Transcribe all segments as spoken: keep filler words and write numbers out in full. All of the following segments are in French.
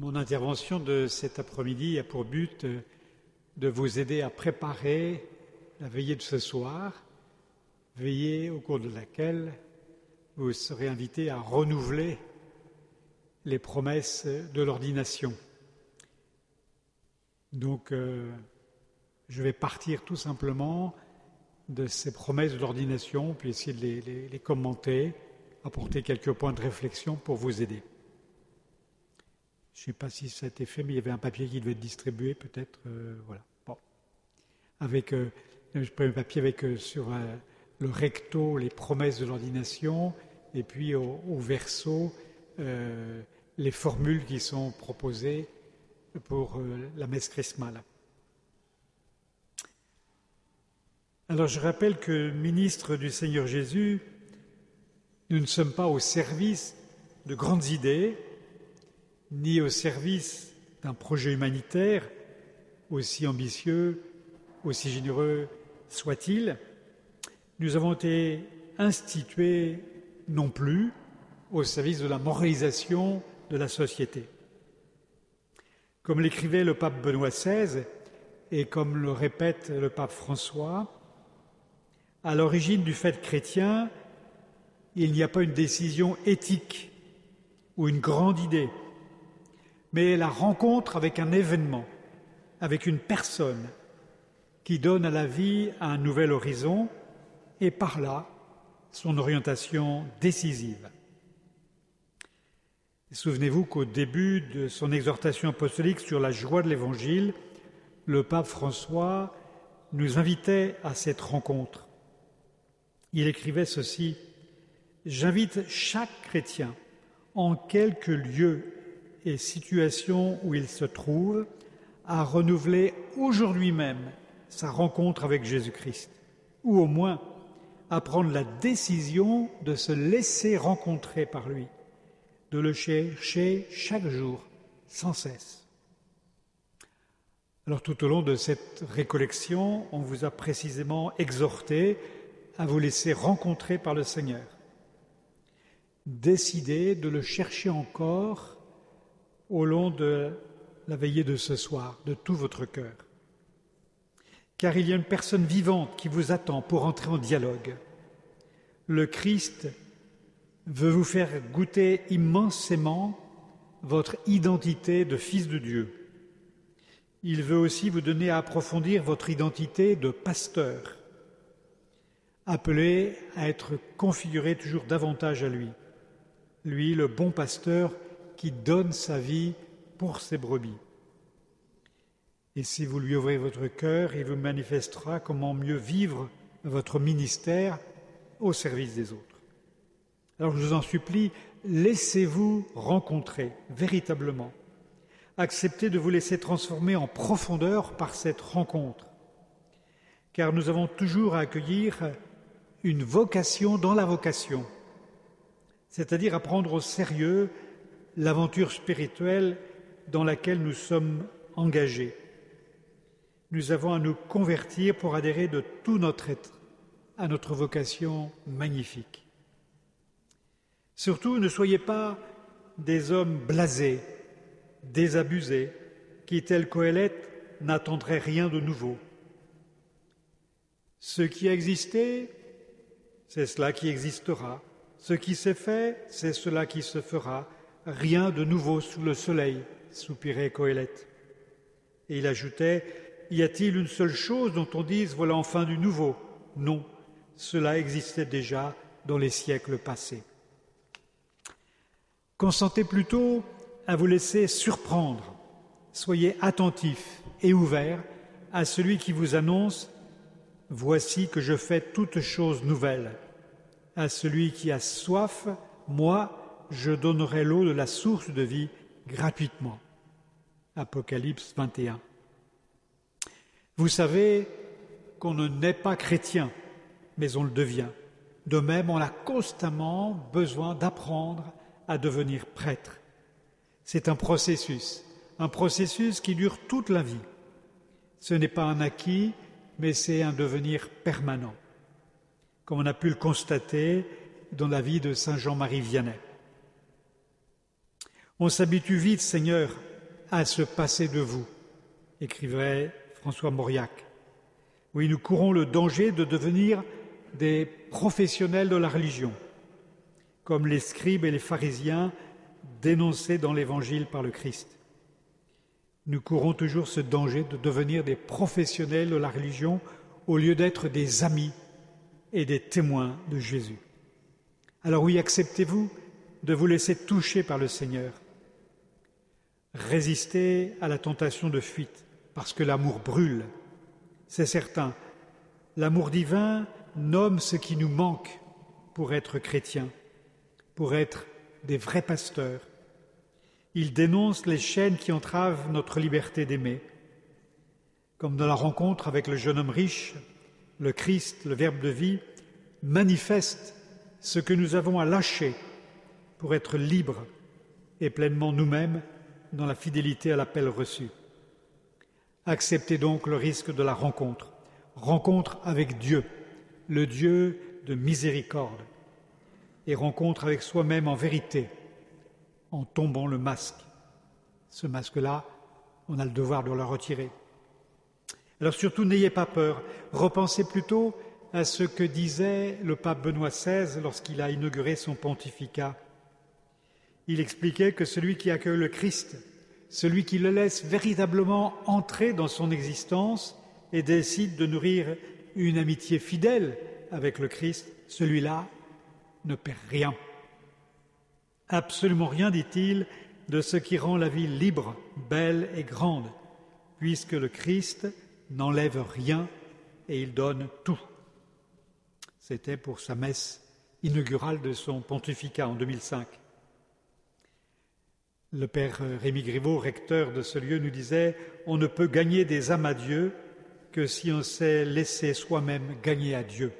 Mon intervention de cet après-midi a pour but de vous aider à préparer la veillée de ce soir, veillée au cours de laquelle vous serez invités à renouveler les promesses de l'ordination. Donc, euh, je vais partir tout simplement de ces promesses de l'ordination, puis essayer de les, les, les commenter, apporter quelques points de réflexion pour vous aider. Je ne sais pas si ça a été fait, mais il y avait un papier qui devait être distribué, peut-être. Euh, voilà. Bon. Avec euh, le premier papier avec euh, sur euh, le recto, les promesses de l'ordination, et puis au, au verso, euh, les formules qui sont proposées pour euh, la messe chrismale. Alors, je rappelle que, ministre du Seigneur Jésus, nous ne sommes pas au service de grandes idées, ni au service d'un projet humanitaire, aussi ambitieux, aussi généreux soit-il. Nous avons été institués non plus au service de la moralisation de la société. Comme l'écrivait le pape Benoît seize et comme le répète le pape François, à l'origine du fait chrétien, il n'y a pas une décision éthique ou une grande idée, mais la rencontre avec un événement, avec une personne qui donne à la vie un nouvel horizon et par là son orientation décisive. Souvenez-vous qu'au début de son exhortation apostolique sur la joie de l'Évangile, le pape François nous invitait à cette rencontre. Il écrivait ceci : « J'invite chaque chrétien, en quelque lieu et situation où il se trouve, à renouveler aujourd'hui même sa rencontre avec Jésus-Christ, ou au moins à prendre la décision de se laisser rencontrer par lui, de le chercher chaque jour, sans cesse. » Alors tout au long de cette récollection, on vous a précisément exhorté à vous laisser rencontrer par le Seigneur. Décidez de le chercher encore au long de la veillée de ce soir, de tout votre cœur. Car il y a une personne vivante qui vous attend pour entrer en dialogue. Le Christ veut vous faire goûter immensément votre identité de fils de Dieu. Il veut aussi vous donner à approfondir votre identité de pasteur, appelé à être configuré toujours davantage à lui. Lui, le bon pasteur, qui donne sa vie pour ses brebis. Et si vous lui ouvrez votre cœur, il vous manifestera comment mieux vivre votre ministère au service des autres. Alors je vous en supplie, laissez-vous rencontrer véritablement. Acceptez de vous laisser transformer en profondeur par cette rencontre. Car nous avons toujours à accueillir une vocation dans la vocation, c'est-à-dire à prendre au sérieux l'aventure spirituelle dans laquelle nous sommes engagés. Nous avons à nous convertir pour adhérer de tout notre être à notre vocation magnifique. Surtout, ne soyez pas des hommes blasés, désabusés, qui, tel Qohélet, n'attendraient rien de nouveau. Ce qui a existé, c'est cela qui existera. Ce qui s'est fait, c'est cela qui se fera. « Rien de nouveau sous le soleil », soupirait Qohélet. Et il ajoutait « Y a-t-il une seule chose dont on dise « voilà enfin du nouveau ?» Non, cela existait déjà dans les siècles passés. Consentez plutôt à vous laisser surprendre. Soyez attentifs et ouverts à celui qui vous annonce « voici que je fais toute chose nouvelle ». À celui qui a soif, moi, je donnerai l'eau de la source de vie gratuitement. Apocalypse vingt et un. Vous savez qu'on ne naît pas chrétien, mais on le devient. De même, on a constamment besoin d'apprendre à devenir prêtre. C'est un processus, un processus qui dure toute la vie. Ce n'est pas un acquis, mais c'est un devenir permanent, comme on a pu le constater dans la vie de Saint Jean-Marie Vianney. On s'habitue vite, Seigneur, à se passer de vous », écrivait François Mauriac. Oui, nous courons le danger de devenir des professionnels de la religion, comme les scribes et les pharisiens dénoncés dans l'Évangile par le Christ. Nous courons toujours ce danger de devenir des professionnels de la religion au lieu d'être des amis et des témoins de Jésus. Alors oui, acceptez-vous de vous laisser toucher par le Seigneur. Résistez à la tentation de fuite, parce que l'amour brûle, c'est certain. L'amour divin nomme ce qui nous manque pour être chrétien, pour être des vrais pasteurs. Il dénonce les chaînes qui entravent notre liberté d'aimer. Comme dans la rencontre avec le jeune homme riche, le Christ, le Verbe de vie, manifeste ce que nous avons à lâcher pour être libres et pleinement nous-mêmes dans la fidélité à l'appel reçu. Acceptez donc le risque de la rencontre, rencontre avec Dieu, le Dieu de miséricorde, et rencontre avec soi-même en vérité, en tombant le masque. Ce masque-là, on a le devoir de le retirer. Alors surtout, n'ayez pas peur, repensez plutôt à ce que disait le pape Benoît seize lorsqu'il a inauguré son pontificat. Il expliquait que celui qui accueille le Christ, celui qui le laisse véritablement entrer dans son existence et décide de nourrir une amitié fidèle avec le Christ, celui-là ne perd rien. Absolument rien, dit-il, de ce qui rend la vie libre, belle et grande, puisque le Christ n'enlève rien et il donne tout. C'était pour sa messe inaugurale de son pontificat en deux mille cinq. Le père Rémi Griveaux, recteur de ce lieu, nous disait « On ne peut gagner des âmes à Dieu que si on s'est laissé soi-même gagner à Dieu. »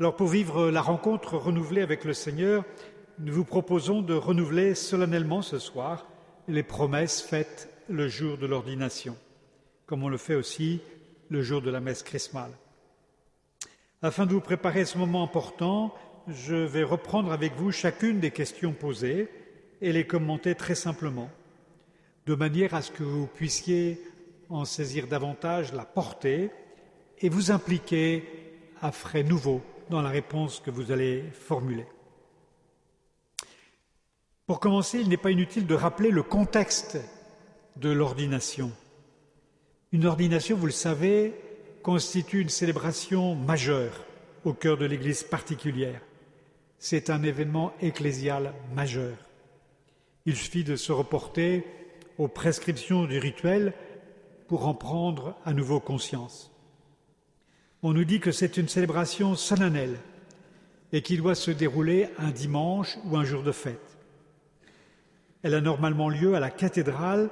Alors pour vivre la rencontre renouvelée avec le Seigneur, nous vous proposons de renouveler solennellement ce soir les promesses faites le jour de l'ordination, comme on le fait aussi le jour de la messe chrismale. Afin de vous préparer à ce moment important, je vais reprendre avec vous chacune des questions posées et les commenter très simplement, de manière à ce que vous puissiez en saisir davantage la portée et vous impliquer à frais nouveaux dans la réponse que vous allez formuler. Pour commencer, il n'est pas inutile de rappeler le contexte de l'ordination. Une ordination, vous le savez, constitue une célébration majeure au cœur de l'Église particulière. C'est un événement ecclésial majeur. Il suffit de se reporter aux prescriptions du rituel pour en prendre à nouveau conscience. On nous dit que c'est une célébration solennelle et qui doit se dérouler un dimanche ou un jour de fête. Elle a normalement lieu à la cathédrale,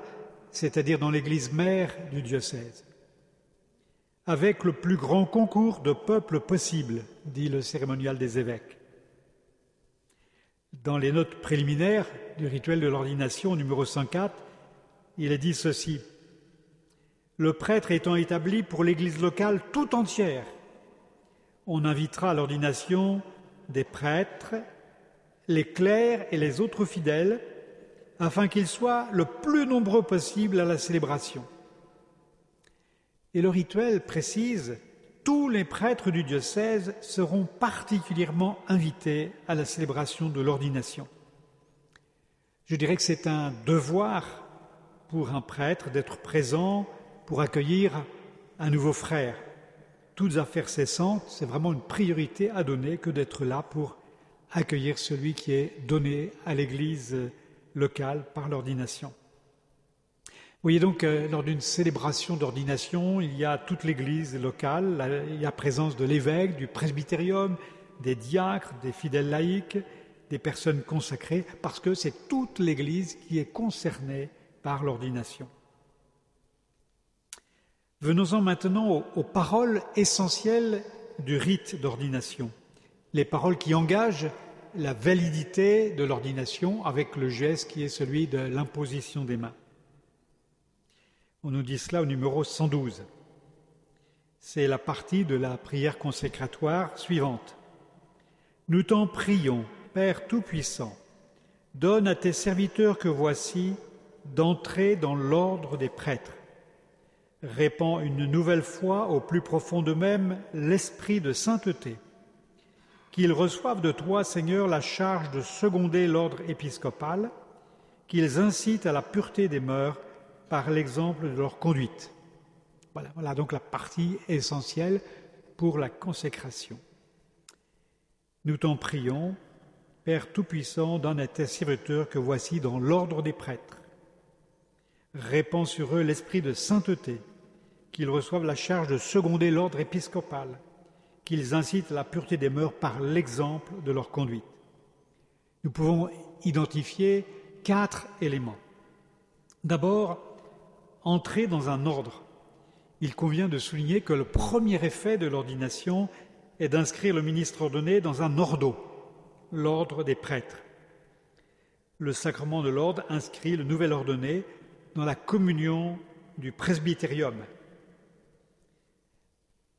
c'est-à-dire dans l'église mère du diocèse. « Avec le plus grand concours de peuple possible », dit le cérémonial des évêques. Dans les notes préliminaires du rituel de l'ordination numéro cent quatre, il est dit ceci : « Le prêtre étant établi pour l'Église locale tout entière, on invitera à l'ordination des prêtres, les clercs et les autres fidèles, afin qu'ils soient le plus nombreux possible à la célébration. » Et le rituel précise « Tous les prêtres du diocèse seront particulièrement invités à la célébration de l'ordination. » Je dirais que c'est un devoir pour un prêtre d'être présent pour accueillir un nouveau frère. Toutes affaires cessantes, c'est vraiment une priorité à donner que d'être là pour accueillir celui qui est donné à l'Église locale par l'ordination. Vous voyez donc, euh, lors d'une célébration d'ordination, il y a toute l'église locale, la, il y a présence de l'évêque, du presbytérium, des diacres, des fidèles laïcs, des personnes consacrées, parce que c'est toute l'église qui est concernée par l'ordination. Venons-en maintenant aux, aux paroles essentielles du rite d'ordination, les paroles qui engagent la validité de l'ordination avec le geste qui est celui de l'imposition des mains. On nous dit cela au numéro cent douze. C'est la partie de la prière consécratoire suivante. « Nous t'en prions, Père Tout-Puissant, donne à tes serviteurs que voici d'entrer dans l'ordre des prêtres. Répands une nouvelle fois au plus profond d'eux-mêmes l'esprit de sainteté, qu'ils reçoivent de toi, Seigneur, la charge de seconder l'ordre épiscopal, qu'ils incitent à la pureté des mœurs par l'exemple de leur conduite. Voilà, voilà donc la partie essentielle pour la consécration. Nous t'en prions, Père Tout-Puissant, donne à tes serviteurs que voici dans l'ordre des prêtres. Répands sur eux l'esprit de sainteté, qu'ils reçoivent la charge de seconder l'ordre épiscopal, qu'ils incitent à la pureté des mœurs par l'exemple de leur conduite. Nous pouvons identifier quatre éléments. D'abord, entrer dans un ordre. Il convient de souligner que le premier effet de l'ordination est d'inscrire le ministre ordonné dans un ordo, l'ordre des prêtres. Le sacrement de l'ordre inscrit le nouvel ordonné dans la communion du presbyterium.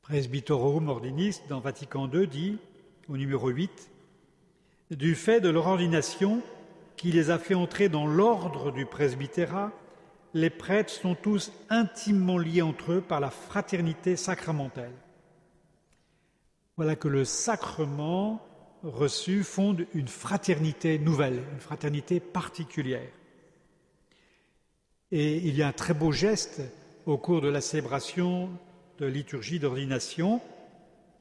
Presbyterorum Ordinis, dans Vatican deux, dit, au numéro huit, « Du fait de leur ordination, qui les a fait entrer dans l'ordre du presbytérat, les prêtres sont tous intimement liés entre eux par la fraternité sacramentelle. » Voilà que le sacrement reçu fonde une fraternité nouvelle, une fraternité particulière. Et il y a un très beau geste au cours de la célébration de liturgie d'ordination.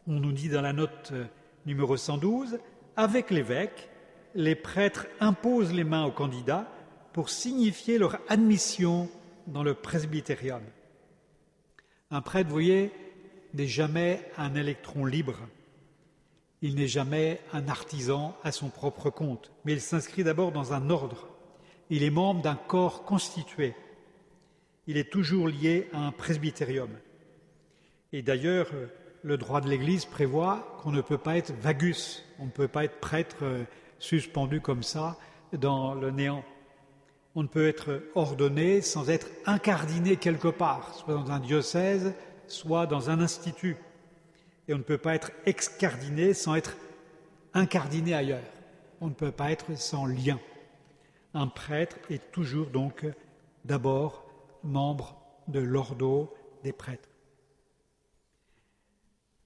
On nous dit dans la note numéro cent douze, « Avec l'évêque, les prêtres imposent les mains aux candidats pour signifier leur admission dans le presbytérium. » Un prêtre, vous voyez, n'est jamais un électron libre. Il n'est jamais un artisan à son propre compte, mais il s'inscrit d'abord dans un ordre. Il est membre d'un corps constitué. Il est toujours lié à un presbytérium. Et d'ailleurs, le droit de l'Église prévoit qu'on ne peut pas être vagus, on ne peut pas être prêtre suspendu comme ça dans le néant. On ne peut être ordonné sans être incardiné quelque part, soit dans un diocèse, soit dans un institut. Et on ne peut pas être excardiné sans être incardiné ailleurs. On ne peut pas être sans lien. Un prêtre est toujours donc d'abord membre de l'ordo des prêtres.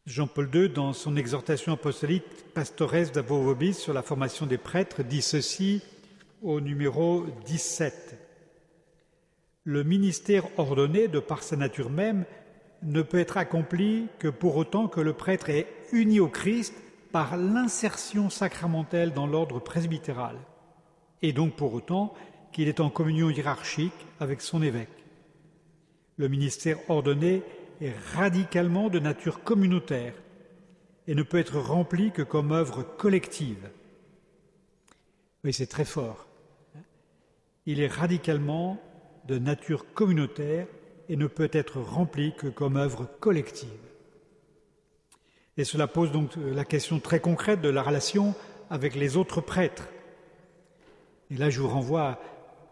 Jean-Paul deux, dans son exhortation apostolique Pastores Davo Vobis sur la formation des prêtres, dit ceci au numéro dix-sept. « Le ministère ordonné, de par sa nature même, ne peut être accompli que pour autant que le prêtre est uni au Christ par l'insertion sacramentelle dans l'ordre presbytéral, et donc pour autant qu'il est en communion hiérarchique avec son évêque. Le ministère ordonné est radicalement de nature communautaire et ne peut être rempli que comme œuvre collective. » Oui, c'est très fort. Il est radicalement de nature communautaire et ne peut être rempli que comme œuvre collective. Et cela pose donc la question très concrète de la relation avec les autres prêtres. Et là, je vous renvoie,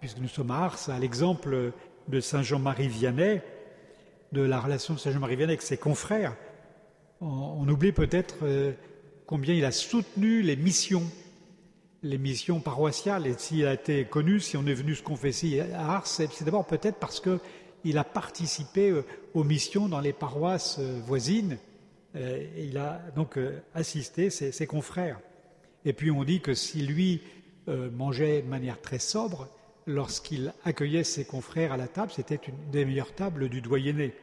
puisque nous sommes à Ars, à l'exemple de Saint Jean-Marie Vianney, de la relation de Saint Jean-Marie Vianney avec ses confrères. On, on oublie peut-être combien il a soutenu les missions, les missions paroissiales. Et s'il a été connu, si on est venu se confesser à Ars, c'est, c'est d'abord peut-être parce que il a participé aux missions dans les paroisses voisines. Il a donc assisté ses, ses confrères. Et puis on dit que si lui mangeait de manière très sobre, lorsqu'il accueillait ses confrères à la table, c'était une des meilleures tables du doyenné.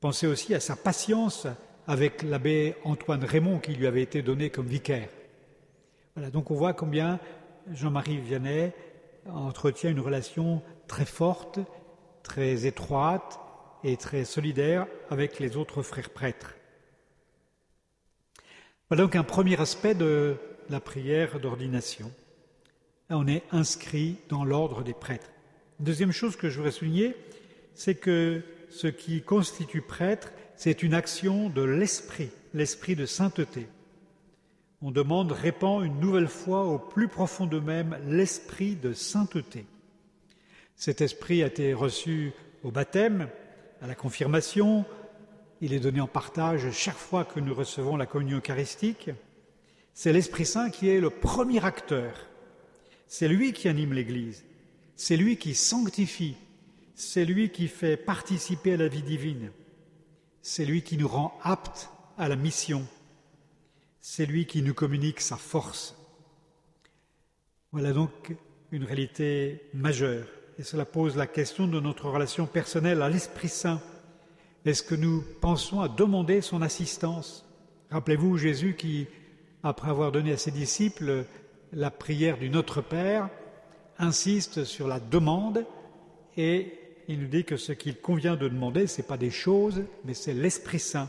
Pensez aussi à sa patience avec l'abbé Antoine Raymond qui lui avait été donné comme vicaire. Voilà, donc on voit combien Jean-Marie Vianney entretient une relation très forte, très étroite et très solidaire avec les autres frères prêtres. Voilà donc un premier aspect de la prière d'ordination. Là, on est inscrit dans l'ordre des prêtres. Deuxième chose que je voudrais souligner, c'est que ce qui constitue prêtre, c'est une action de l'esprit, l'esprit de sainteté. On demande, répand une nouvelle fois au plus profond d'eux-mêmes l'esprit de sainteté. Cet esprit a été reçu au baptême, à la confirmation. Il est donné en partage chaque fois que nous recevons la communion eucharistique. C'est l'Esprit Saint qui est le premier acteur. C'est lui qui anime l'Église, c'est lui qui sanctifie, c'est lui qui fait participer à la vie divine, c'est lui qui nous rend aptes à la mission, c'est lui qui nous communique sa force. Voilà donc une réalité majeure, et cela pose la question de notre relation personnelle à l'Esprit Saint. Est-ce que nous pensons à demander son assistance? Rappelez-vous Jésus qui, après avoir donné à ses disciples la prière du Notre Père, insiste sur la demande et il nous dit que ce qu'il convient de demander, ce n'est pas des choses, mais c'est l'Esprit Saint.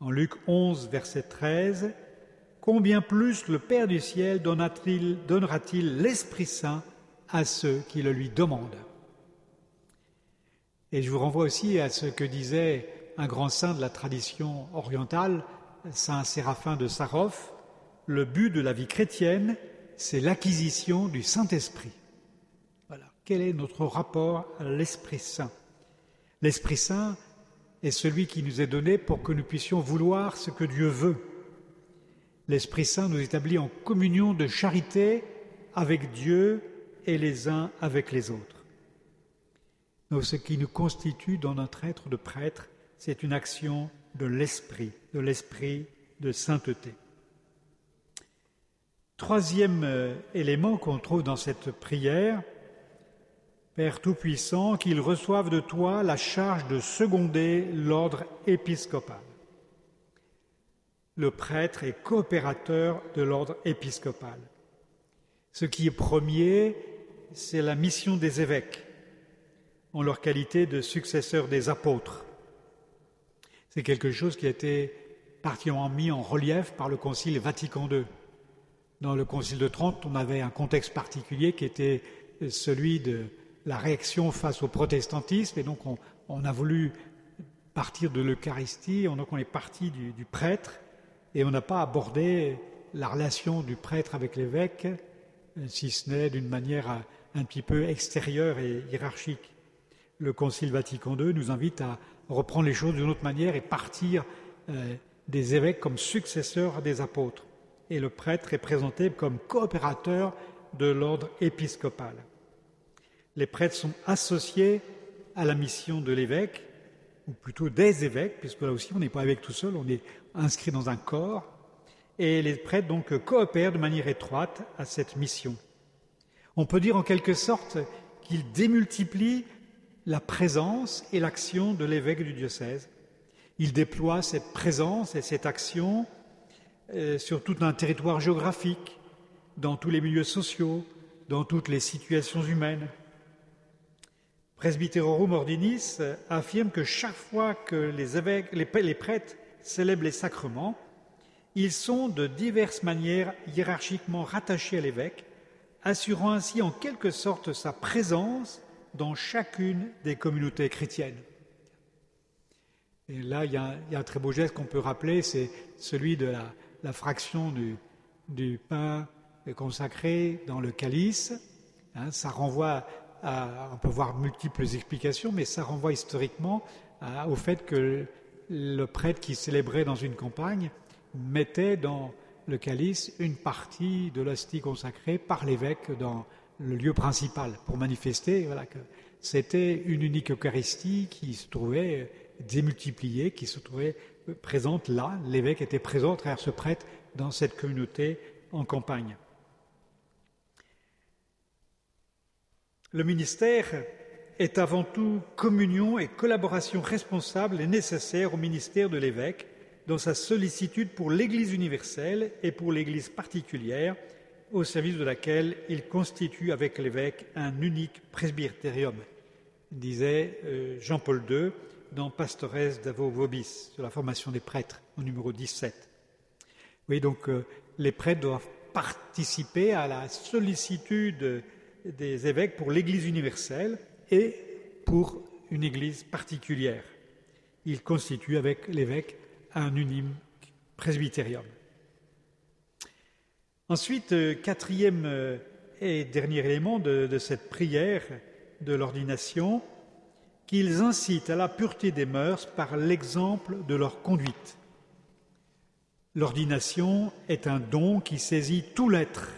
En Luc onze, verset treize, « Combien plus le Père du ciel donnera-t-il, donnera-t-il l'Esprit Saint à ceux qui le lui demandent ?» Et je vous renvoie aussi à ce que disait un grand saint de la tradition orientale, Saint Séraphin de Sarov, le but de la vie chrétienne, c'est l'acquisition du Saint-Esprit. Voilà. Quel est notre rapport à l'Esprit Saint? L'Esprit Saint est celui qui nous est donné pour que nous puissions vouloir ce que Dieu veut. L'Esprit Saint nous établit en communion de charité avec Dieu et les uns avec les autres. Donc ce qui nous constitue dans notre être de prêtre, c'est une action de l'Esprit, de l'Esprit de sainteté. Troisième élément qu'on trouve dans cette prière, « Père Tout-Puissant, qu'il reçoive de toi la charge de seconder l'ordre épiscopal. » Le prêtre est coopérateur de l'ordre épiscopal. Ce qui est premier, c'est la mission des évêques, en leur qualité de successeurs des apôtres. C'est quelque chose qui a été particulièrement mis en relief par le Concile Vatican deux. Dans le Concile de Trente, on avait un contexte particulier qui était celui de la réaction face au protestantisme. Et donc, on, on a voulu partir de l'Eucharistie. Donc, on est parti du, du prêtre et on n'a pas abordé la relation du prêtre avec l'évêque, si ce n'est d'une manière un petit peu extérieure et hiérarchique. Le Concile Vatican deux nous invite à reprendre les choses d'une autre manière et partir euh, des évêques comme successeurs des apôtres. Et le prêtre est présenté comme coopérateur de l'ordre épiscopal. Les prêtres sont associés à la mission de l'évêque, ou plutôt des évêques, puisque là aussi on n'est pas évêque tout seul, on est inscrit dans un corps, et les prêtres donc coopèrent de manière étroite à cette mission. On peut dire en quelque sorte qu'ils démultiplient la présence et l'action de l'évêque du diocèse. Ils déploient cette présence et cette action sur tout un territoire géographique, dans tous les milieux sociaux, dans toutes les situations humaines. Presbyterorum Ordinis affirme que chaque fois que les, évêques, les, les prêtres célèbrent les sacrements, ils sont de diverses manières hiérarchiquement rattachés à l'évêque, assurant ainsi en quelque sorte sa présence dans chacune des communautés chrétiennes. Et là, il y a un, il y a un très beau geste qu'on peut rappeler, c'est celui de la la fraction du, du pain consacré dans le calice, hein, ça renvoie à, on peut voir multiples explications, mais ça renvoie historiquement à, au fait que le prêtre qui célébrait dans une campagne mettait dans le calice une partie de l'hostie consacrée par l'évêque dans le lieu principal, pour manifester voilà, que c'était une unique Eucharistie qui se trouvait démultipliée, qui se trouvait présente là, l'évêque était présent à travers ce prêtre dans cette communauté en campagne. Le ministère est avant tout communion et collaboration responsable et nécessaire au ministère de l'évêque dans sa sollicitude pour l'Église universelle et pour l'Église particulière, au service de laquelle il constitue avec l'évêque un unique presbyterium, disait Jean-Paul deux, dans Pastores Davo Vobis, sur la formation des prêtres, au numéro dix-sept. Oui, donc euh, les prêtres doivent participer à la sollicitude des évêques pour l'Église universelle et pour une Église particulière. Ils constituent avec l'évêque un unique presbytérium. Ensuite, euh, quatrième euh, et dernier élément de, de cette prière de l'ordination, qu'ils incitent à la pureté des mœurs par l'exemple de leur conduite. L'ordination est un don qui saisit tout l'être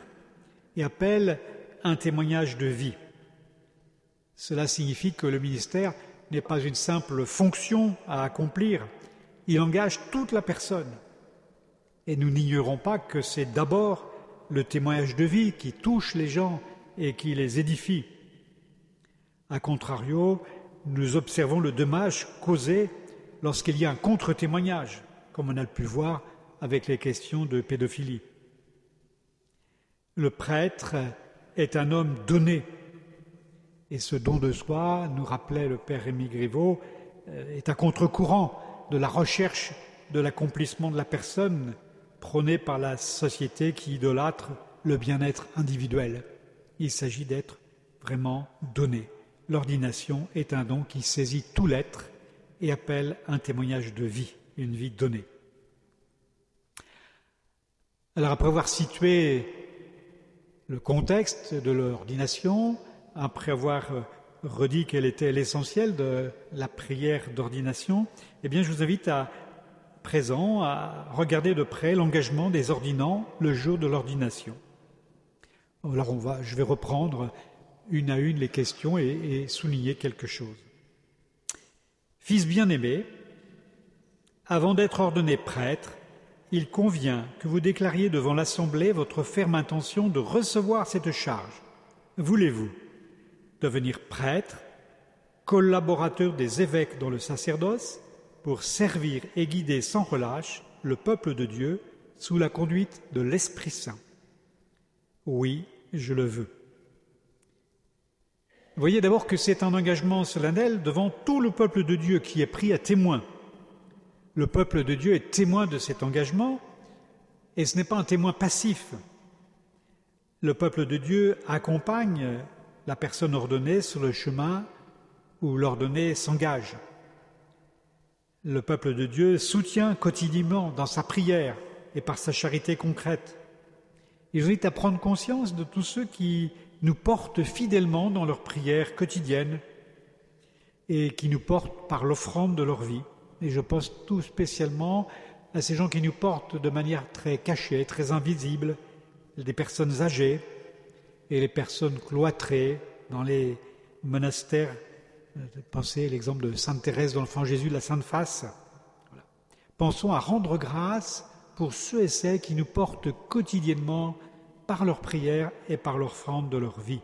et appelle un témoignage de vie. Cela signifie que le ministère n'est pas une simple fonction à accomplir, il engage toute la personne. Et nous n'ignorons pas que c'est d'abord le témoignage de vie qui touche les gens et qui les édifie. A contrario, nous observons le dommage causé lorsqu'il y a un contre-témoignage, comme on a pu le voir avec les questions de pédophilie. Le prêtre est un homme donné, et ce don de soi, nous rappelait le père Rémi Griveaux, est à contre-courant de la recherche de l'accomplissement de la personne prônée par la société qui idolâtre le bien-être individuel. Il s'agit d'être vraiment donné. L'ordination est un don qui saisit tout l'être et appelle un témoignage de vie, une vie donnée. Alors, après avoir situé le contexte de l'ordination, après avoir redit quel était l'essentiel de la prière d'ordination, eh bien, je vous invite à présent à regarder de près l'engagement des ordinants le jour de l'ordination. Alors, on va, je vais reprendre une à une les questions et, et souligner quelque chose. Fils bien-aimé, avant d'être ordonné prêtre, il convient que vous déclariez devant l'Assemblée votre ferme intention de recevoir cette charge. Voulez-vous devenir prêtre, collaborateur des évêques dans le sacerdoce, pour servir et guider sans relâche le peuple de Dieu sous la conduite de l'Esprit Saint? Oui, je le veux. Voyez d'abord que c'est un engagement solennel devant tout le peuple de Dieu qui est pris à témoin. Le peuple de Dieu est témoin de cet engagement, et ce n'est pas un témoin passif. Le peuple de Dieu accompagne la personne ordonnée sur le chemin où l'ordonné s'engage. Le peuple de Dieu soutient quotidiennement dans sa prière et par sa charité concrète. Il nous invite à prendre conscience de tous ceux qui nous portent fidèlement dans leur prière quotidienne et qui nous portent par l'offrande de leur vie. Et je pense tout spécialement à ces gens qui nous portent de manière très cachée, très invisible, des personnes âgées, et les personnes cloîtrées dans les monastères. Pensez à l'exemple de Sainte Thérèse de l'Enfant Jésus de la Sainte Face. Voilà. Pensons à rendre grâce pour ceux et celles qui nous portent quotidiennement par leurs prières et par l'offrande de leur vie.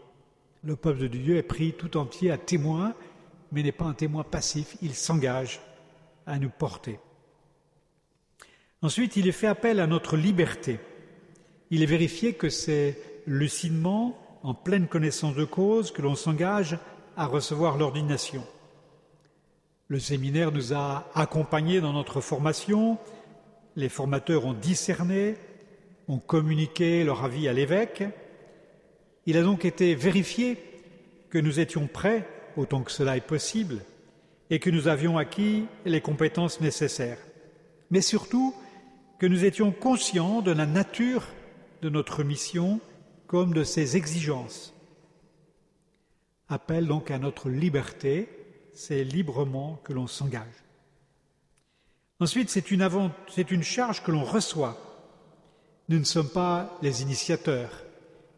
Le peuple de Dieu est pris tout entier à témoin, mais n'est pas un témoin passif, il s'engage à nous porter. Ensuite, il est fait appel à notre liberté. Il est vérifié que c'est lucidement, en pleine connaissance de cause, que l'on s'engage à recevoir l'ordination. Le séminaire nous a accompagnés dans notre formation, les formateurs ont discerné, ont communiqué leur avis à l'évêque. Il a donc été vérifié que nous étions prêts, autant que cela est possible, et que nous avions acquis les compétences nécessaires. Mais surtout, que nous étions conscients de la nature de notre mission comme de ses exigences. Appel donc à notre liberté, c'est librement que l'on s'engage. Ensuite, c'est une, avant, c'est une charge que l'on reçoit. Nous ne sommes pas les initiateurs,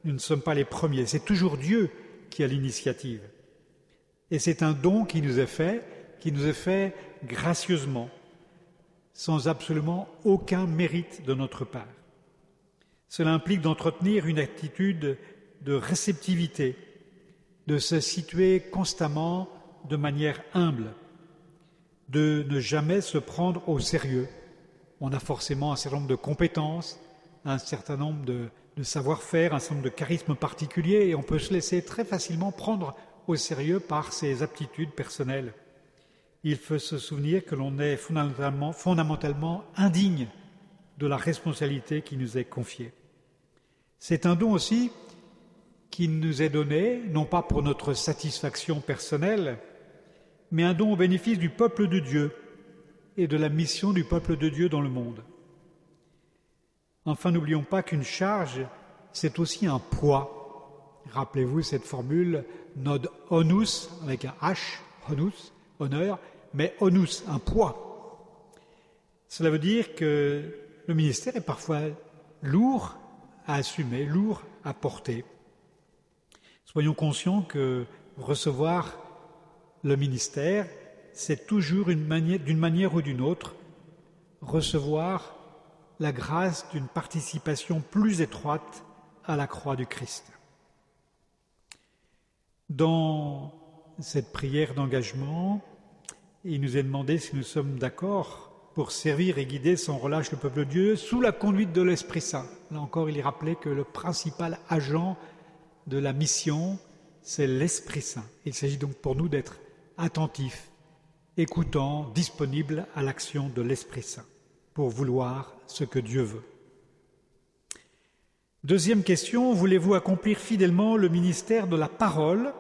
nous ne sommes pas les premiers, c'est toujours Dieu qui a l'initiative. Et c'est un don qui nous est fait, qui nous est fait gracieusement, sans absolument aucun mérite de notre part. Cela implique d'entretenir une attitude de réceptivité, de se situer constamment de manière humble, de ne jamais se prendre au sérieux. On a forcément un certain nombre de compétences, un certain nombre de, de savoir-faire, un certain nombre de charismes particuliers, et on peut se laisser très facilement prendre au sérieux par ses aptitudes personnelles. Il faut se souvenir que l'on est fondamentalement, fondamentalement indigne de la responsabilité qui nous est confiée. C'est un don aussi qui nous est donné, non pas pour notre satisfaction personnelle, mais un don au bénéfice du peuple de Dieu et de la mission du peuple de Dieu dans le monde. Enfin, n'oublions pas qu'une charge, c'est aussi un poids. Rappelez-vous cette formule « nod onus » avec un H, onus, honneur, mais onus, un poids. Cela veut dire que le ministère est parfois lourd à assumer, lourd apportée. Soyons conscients que recevoir le ministère, c'est toujours une manière, d'une manière ou d'une autre, recevoir la grâce d'une participation plus étroite à la croix du Christ. Dans cette prière d'engagement, il nous est demandé si nous sommes d'accord pour servir et guider sans relâche le peuple de Dieu sous la conduite de l'Esprit Saint. Là encore, il est rappelé que le principal agent de la mission, c'est l'Esprit Saint. Il s'agit donc pour nous d'être attentifs, écoutants, disponibles à l'action de l'Esprit Saint pour vouloir ce que Dieu veut. Deuxième question, voulez-vous accomplir fidèlement le ministère de la parole,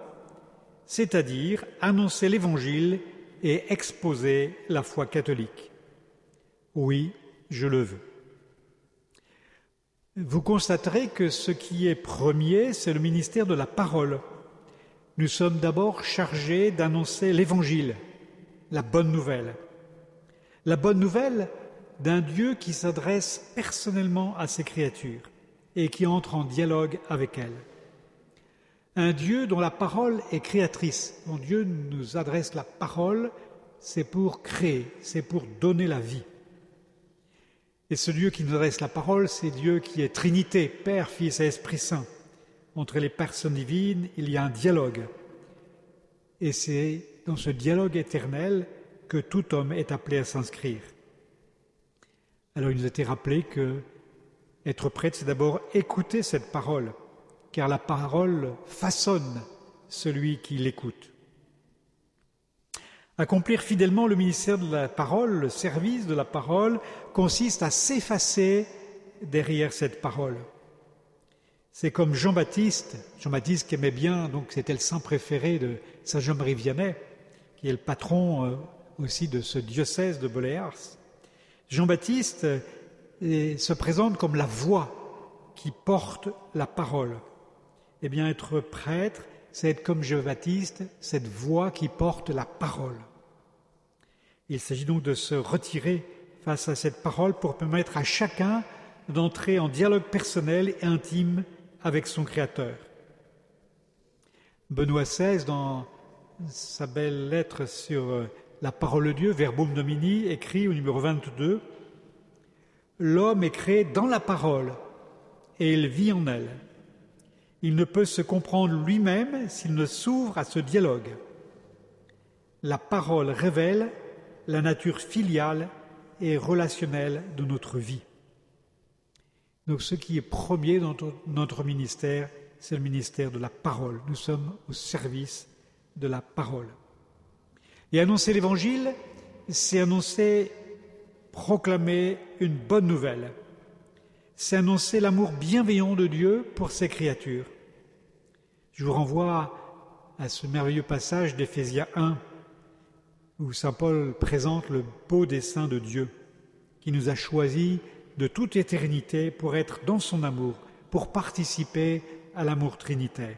c'est-à-dire annoncer l'Évangile et exposer la foi catholique? Oui, je le veux. Vous constaterez que ce qui est premier, c'est le ministère de la parole. Nous sommes d'abord chargés d'annoncer l'Évangile, la bonne nouvelle. La bonne nouvelle d'un Dieu qui s'adresse personnellement à ses créatures et qui entre en dialogue avec elles. Un Dieu dont la parole est créatrice. Quand Dieu nous adresse la parole, c'est pour créer, c'est pour donner la vie. Et ce Dieu qui nous adresse la parole, c'est Dieu qui est Trinité, Père, Fils et Esprit Saint. Entre les personnes divines, il y a un dialogue. Et c'est dans ce dialogue éternel que tout homme est appelé à s'inscrire. Alors il nous a été rappelé que être prêtre, c'est d'abord écouter cette parole, car la parole façonne celui qui l'écoute. Accomplir fidèlement le ministère de la parole, le service de la parole, consiste à s'effacer derrière cette parole. C'est comme Jean-Baptiste, Jean-Baptiste qui aimait bien, donc c'était le saint préféré de Saint Jean-Marie Vianney, qui est le patron aussi de ce diocèse de Belley-Ars. Jean-Baptiste se présente comme la voix qui porte la parole. Eh bien, être prêtre, c'est être comme Jean-Baptiste, cette voix qui porte la parole. Il s'agit donc de se retirer face à cette parole pour permettre à chacun d'entrer en dialogue personnel et intime avec son Créateur. Benoît seize, dans sa belle lettre sur la parole de Dieu, Verbum Domini, écrit au numéro vingt-deux, « L'homme est créé dans la parole et il vit en elle. » Il ne peut se comprendre lui-même s'il ne s'ouvre à ce dialogue. La parole révèle la nature filiale et relationnelle de notre vie. Donc ce qui est premier dans notre ministère, c'est le ministère de la parole. Nous sommes au service de la parole. Et annoncer l'Évangile, c'est annoncer, proclamer une bonne nouvelle. C'est annoncer l'amour bienveillant de Dieu pour ses créatures. Je vous renvoie à ce merveilleux passage d'Éphésiens un, où saint Paul présente le beau dessein de Dieu, qui nous a choisis de toute éternité pour être dans son amour, pour participer à l'amour trinitaire.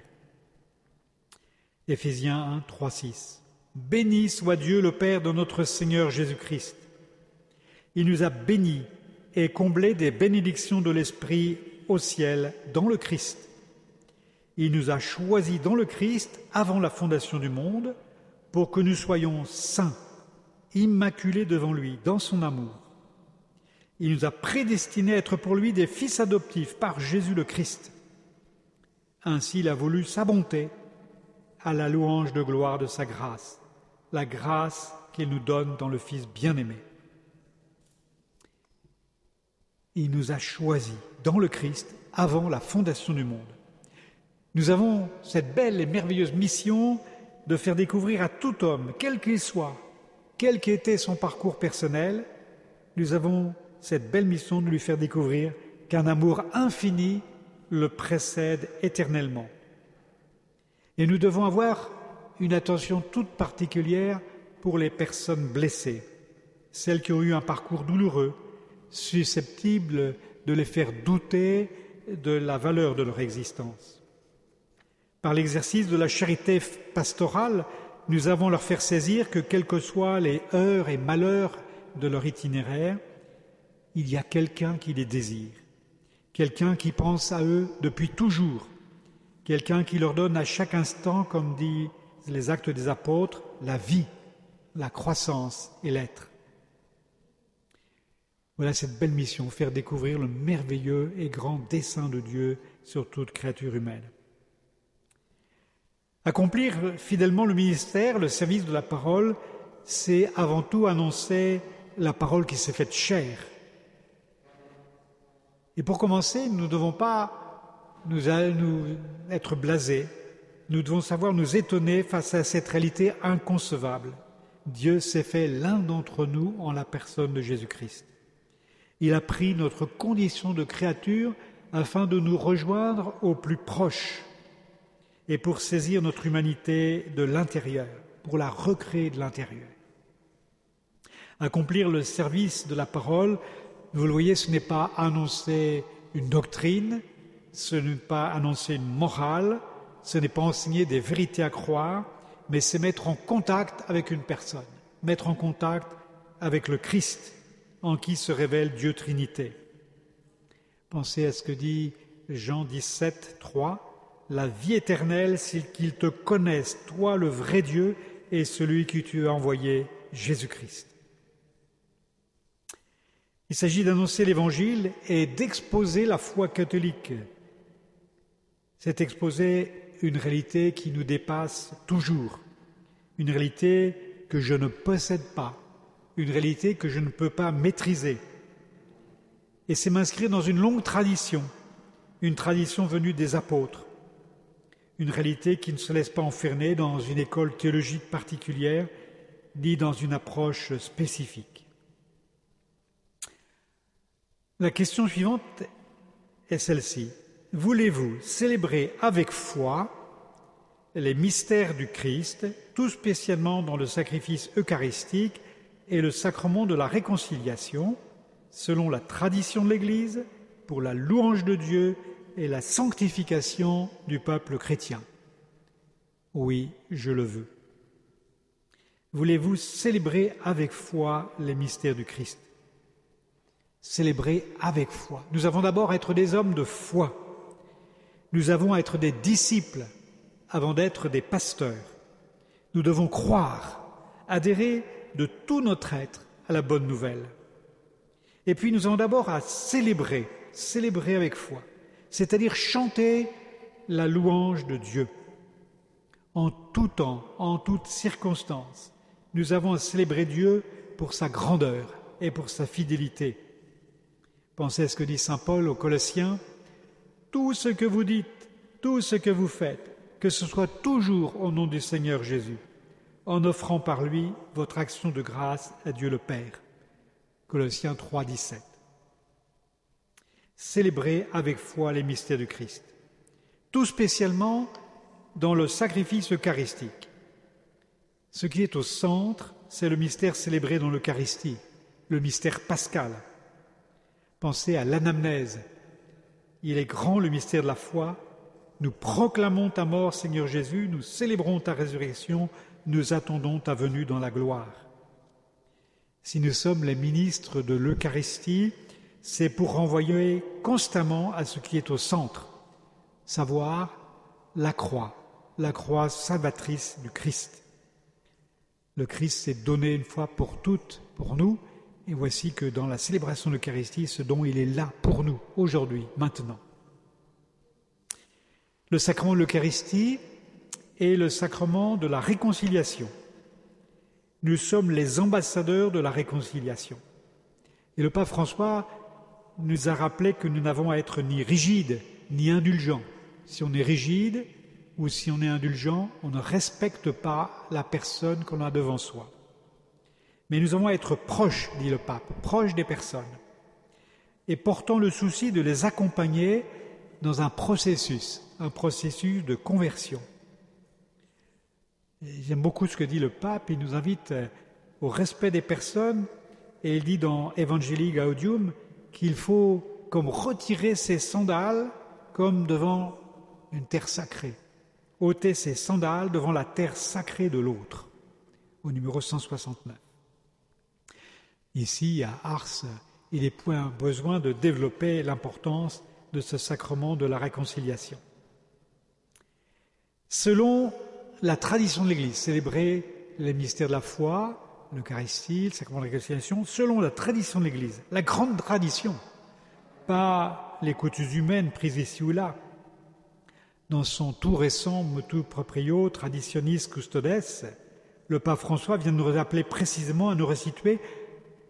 Éphésiens un, trois, six. « Béni soit Dieu le Père de notre Seigneur Jésus-Christ. Il nous a bénis et comblé des bénédictions de l'Esprit au ciel dans le Christ. Il nous a choisis dans le Christ avant la fondation du monde pour que nous soyons saints, immaculés devant lui, dans son amour. Il nous a prédestinés à être pour lui des fils adoptifs par Jésus le Christ. Ainsi il a voulu sa bonté à la louange de gloire de sa grâce, la grâce qu'il nous donne dans le Fils bien-aimé. » Il nous a choisis dans le Christ avant la fondation du monde. Nous avons cette belle et merveilleuse mission de faire découvrir à tout homme, quel qu'il soit, quel qu'ait été son parcours personnel, nous avons cette belle mission de lui faire découvrir qu'un amour infini le précède éternellement. Et nous devons avoir une attention toute particulière pour les personnes blessées, celles qui ont eu un parcours douloureux, susceptibles de les faire douter de la valeur de leur existence. Par l'exercice de la charité pastorale, nous avons leur faire saisir que, quelles que soient les heurts et malheurs de leur itinéraire, il y a quelqu'un qui les désire, quelqu'un qui pense à eux depuis toujours, quelqu'un qui leur donne à chaque instant, comme disent les actes des apôtres, la vie, la croissance et l'être. Voilà cette belle mission, faire découvrir le merveilleux et grand dessein de Dieu sur toute créature humaine. Accomplir fidèlement le ministère, le service de la parole, c'est avant tout annoncer la parole qui s'est faite chair. Et pour commencer, nous ne devons pas nous, nous être blasés, nous devons savoir nous étonner face à cette réalité inconcevable. Dieu s'est fait l'un d'entre nous en la personne de Jésus-Christ. Il a pris notre condition de créature afin de nous rejoindre au plus proche et pour saisir notre humanité de l'intérieur, pour la recréer de l'intérieur. Accomplir le service de la parole, vous le voyez, ce n'est pas annoncer une doctrine, ce n'est pas annoncer une morale, ce n'est pas enseigner des vérités à croire, mais c'est mettre en contact avec une personne, mettre en contact avec le Christ, en qui se révèle Dieu Trinité. Pensez à ce que dit Jean dix-sept, trois, « La vie éternelle, c'est qu'ils te connaissent, toi le vrai Dieu, et celui qui tu as envoyé, Jésus-Christ. » Il s'agit d'annoncer l'Évangile et d'exposer la foi catholique. C'est exposer une réalité qui nous dépasse toujours, une réalité que je ne possède pas, une réalité que je ne peux pas maîtriser. Et c'est m'inscrire dans une longue tradition, une tradition venue des apôtres, une réalité qui ne se laisse pas enfermer dans une école théologique particulière, ni dans une approche spécifique. La question suivante est celle-ci. Voulez-vous célébrer avec foi les mystères du Christ, tout spécialement dans le sacrifice eucharistique et le sacrement de la réconciliation, selon la tradition de l'Église, pour la louange de Dieu et la sanctification du peuple chrétien. Oui, je le veux. Voulez-vous célébrer avec foi les mystères du Christ ? Célébrer avec foi. Nous avons d'abord à être des hommes de foi. Nous avons à être des disciples avant d'être des pasteurs. Nous devons croire, adhérer de tout notre être à la bonne nouvelle. Et puis nous avons d'abord à célébrer, célébrer avec foi, c'est-à-dire chanter la louange de Dieu. En tout temps, en toutes circonstances, nous avons à célébrer Dieu pour sa grandeur et pour sa fidélité. Pensez à ce que dit saint Paul aux Colossiens, « Tout ce que vous dites, tout ce que vous faites, que ce soit toujours au nom du Seigneur Jésus. » en offrant par lui votre action de grâce à Dieu le Père. » Colossiens trois, dix-sept. Célébrez avec foi les mystères du Christ, tout spécialement dans le sacrifice eucharistique. Ce qui est au centre, c'est le mystère célébré dans l'Eucharistie, le mystère pascal. Pensez à l'anamnèse. Il est grand le mystère de la foi. Nous proclamons ta mort, Seigneur Jésus, nous célébrons ta résurrection, nous attendons ta venue dans la gloire. Si nous sommes les ministres de l'Eucharistie, c'est pour renvoyer constamment à ce qui est au centre, savoir la croix, la croix salvatrice du Christ. Le Christ s'est donné une fois pour toutes, pour nous, et voici que dans la célébration de l'Eucharistie, ce don, il est là pour nous, aujourd'hui, maintenant. Le sacrement de l'Eucharistie et le sacrement de la réconciliation. Nous sommes les ambassadeurs de la réconciliation. Et le pape François nous a rappelé que nous n'avons à être ni rigides, ni indulgents. Si on est rigide ou si on est indulgent, on ne respecte pas la personne qu'on a devant soi. Mais nous avons à être proches, dit le pape, proches des personnes, et portant le souci de les accompagner dans un processus, un processus de conversion. J'aime beaucoup ce que dit le pape, il nous invite au respect des personnes et il dit dans Evangelii Gaudium qu'il faut comme retirer ses sandales comme devant une terre sacrée, ôter ses sandales devant la terre sacrée de l'autre, au numéro cent soixante-neuf. Ici, à Ars, il est point besoin de développer l'importance de ce sacrement de la réconciliation. Selon la tradition de l'Église, célébrer les mystères de la foi, l'Eucharistie, le sacrement de la réconciliation, selon la tradition de l'Église, la grande tradition, pas les coutumes humaines prises ici ou là. Dans son tout récent motu proprio Traditionis Custodes, le pape François vient de nous rappeler précisément à nous resituer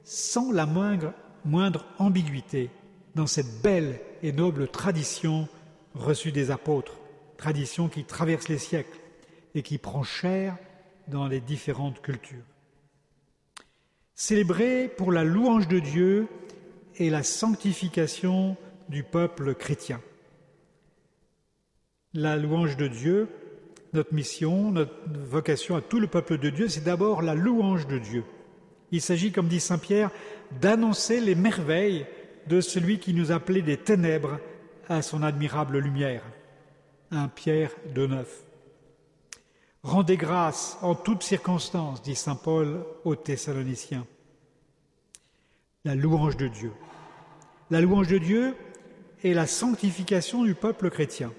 sans la moindre, moindre ambiguïté dans cette belle et noble tradition reçue des apôtres, tradition qui traverse les siècles et qui prend chair dans les différentes cultures. Célébrer pour la louange de Dieu et la sanctification du peuple chrétien. La louange de Dieu, notre mission, notre vocation à tout le peuple de Dieu, c'est d'abord la louange de Dieu. Il s'agit, comme dit saint Pierre, d'annoncer les merveilles de celui qui nous appelait des ténèbres à son admirable lumière. Première Pierre deux neuf. Rendez grâce en toutes circonstances, dit saint Paul aux Thessaloniciens. La louange de Dieu. La louange de Dieu est la sanctification du peuple chrétien.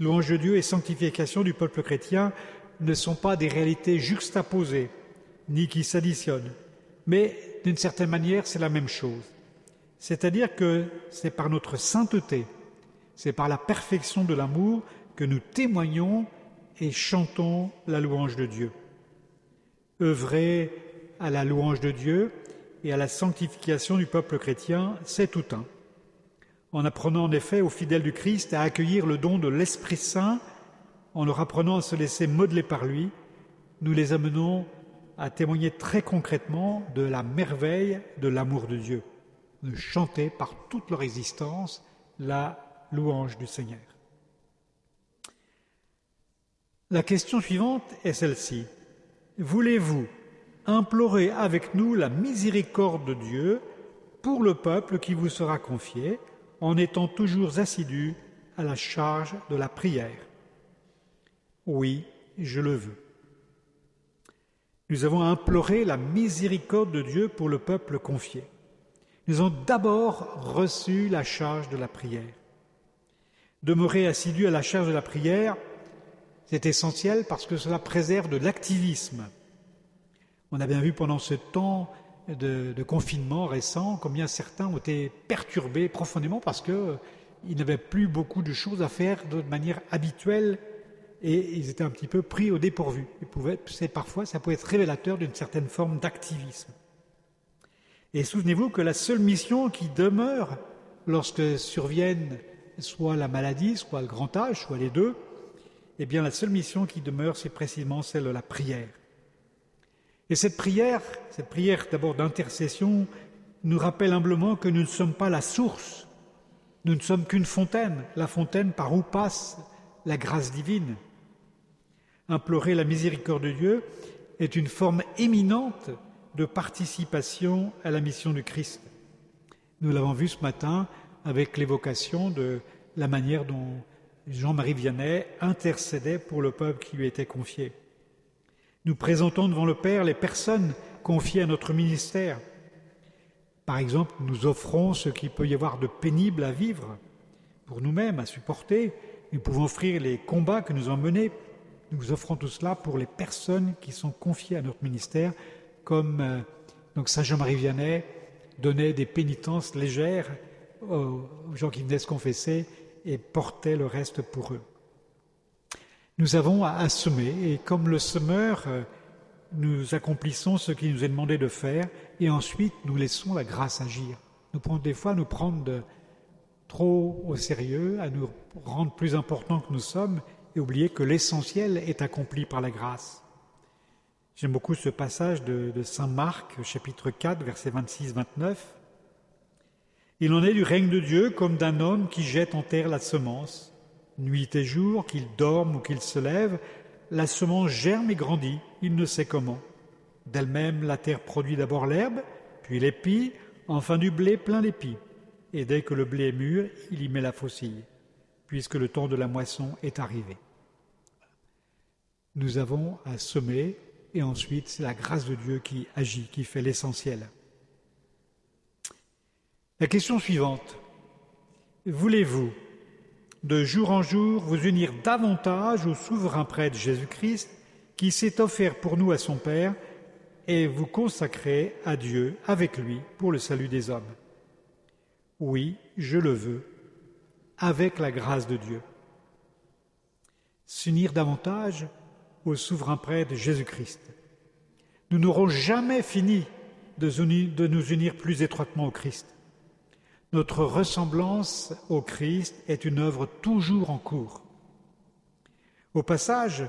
Louange de Dieu et sanctification du peuple chrétien ne sont pas des réalités juxtaposées, ni qui s'additionnent, mais d'une certaine manière, c'est la même chose. C'est-à-dire que c'est par notre sainteté, c'est par la perfection de l'amour que nous témoignons et chantons la louange de Dieu. Œuvrer à la louange de Dieu et à la sanctification du peuple chrétien, c'est tout un. En apprenant en effet aux fidèles du Christ à accueillir le don de l'Esprit Saint, en leur apprenant à se laisser modeler par lui, nous les amenons à témoigner très concrètement de la merveille de l'amour de Dieu, de chanter par toute leur existence la louange du Seigneur. La question suivante est celle-ci. Voulez-vous implorer avec nous la miséricorde de Dieu pour le peuple qui vous sera confié, en étant toujours assidus à la charge de la prière? Oui, je le veux. Nous avons imploré la miséricorde de Dieu pour le peuple confié. Nous avons d'abord reçu la charge de la prière. Demeurer assidus à la charge de la prière, c'est essentiel parce que cela préserve de l'activisme. On a bien vu pendant ce temps de, de confinement récent combien certains ont été perturbés profondément parce qu'ils euh, n'avaient plus beaucoup de choses à faire de manière habituelle et ils étaient un petit peu pris au dépourvu. Ils pouvaient, c'est, parfois, ça pouvait être révélateur d'une certaine forme d'activisme. Et souvenez-vous que la seule mission qui demeure lorsque surviennent soit la maladie, soit le grand âge, soit les deux, eh bien la seule mission qui demeure, c'est précisément celle de la prière. Et cette prière, cette prière d'abord d'intercession, nous rappelle humblement que nous ne sommes pas la source, nous ne sommes qu'une fontaine, la fontaine par où passe la grâce divine. Implorer la miséricorde de Dieu est une forme éminente de participation à la mission du Christ. Nous l'avons vu ce matin avec l'évocation de la manière dont Jean-Marie Vianney intercédait pour le peuple qui lui était confié. Nous présentons devant le Père les personnes confiées à notre ministère. Par exemple, nous offrons ce qu'il peut y avoir de pénible à vivre, pour nous-mêmes, à supporter. Nous pouvons offrir les combats que nous avons menés. Nous offrons tout cela pour les personnes qui sont confiées à notre ministère, comme euh, donc saint Jean-Marie Vianney donnait des pénitences légères aux gens qui venaient se confesser et portait le reste pour eux. Nous avons à semer et comme le semeur, nous accomplissons ce qui nous est demandé de faire et ensuite nous laissons la grâce agir. Nous pouvons des fois nous prendre de, trop au sérieux, à nous rendre plus importants que nous sommes et oublier que l'essentiel est accompli par la grâce. J'aime beaucoup ce passage de, de saint Marc, chapitre quatre, versets vingt-six à vingt-neuf. « Il en est du règne de Dieu comme d'un homme qui jette en terre la semence. Nuit et jour, qu'il dorme ou qu'il se lève, la semence germe et grandit, il ne sait comment. D'elle-même, la terre produit d'abord l'herbe, puis l'épi, enfin du blé plein d'épis. Et dès que le blé est mûr, il y met la faucille, puisque le temps de la moisson est arrivé. » Nous avons à semer, et ensuite, c'est la grâce de Dieu qui agit, qui fait l'essentiel. La question suivante. Voulez-vous, de jour en jour, vous unir davantage au souverain prêtre Jésus-Christ qui s'est offert pour nous à son Père et vous consacrer à Dieu avec lui pour le salut des hommes? Oui, je le veux, avec la grâce de Dieu. S'unir davantage au souverain prêtre Jésus-Christ. Nous n'aurons jamais fini de nous unir plus étroitement au Christ. Notre ressemblance au Christ est une œuvre toujours en cours. Au passage,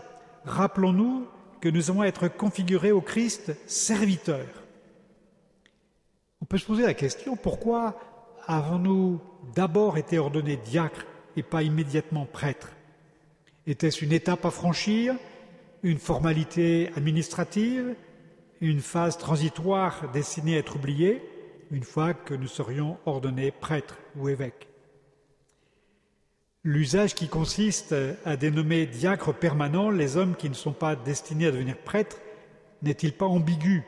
rappelons-nous que nous allons être configurés au Christ serviteurs. On peut se poser la question, pourquoi avons-nous d'abord été ordonnés diacres et pas immédiatement prêtres? Était-ce une étape à franchir, une formalité administrative, une phase transitoire destinée à être oubliée, une fois que nous serions ordonnés prêtres ou évêques? L'usage qui consiste à dénommer diacres permanents les hommes qui ne sont pas destinés à devenir prêtres n'est-il pas ambigu?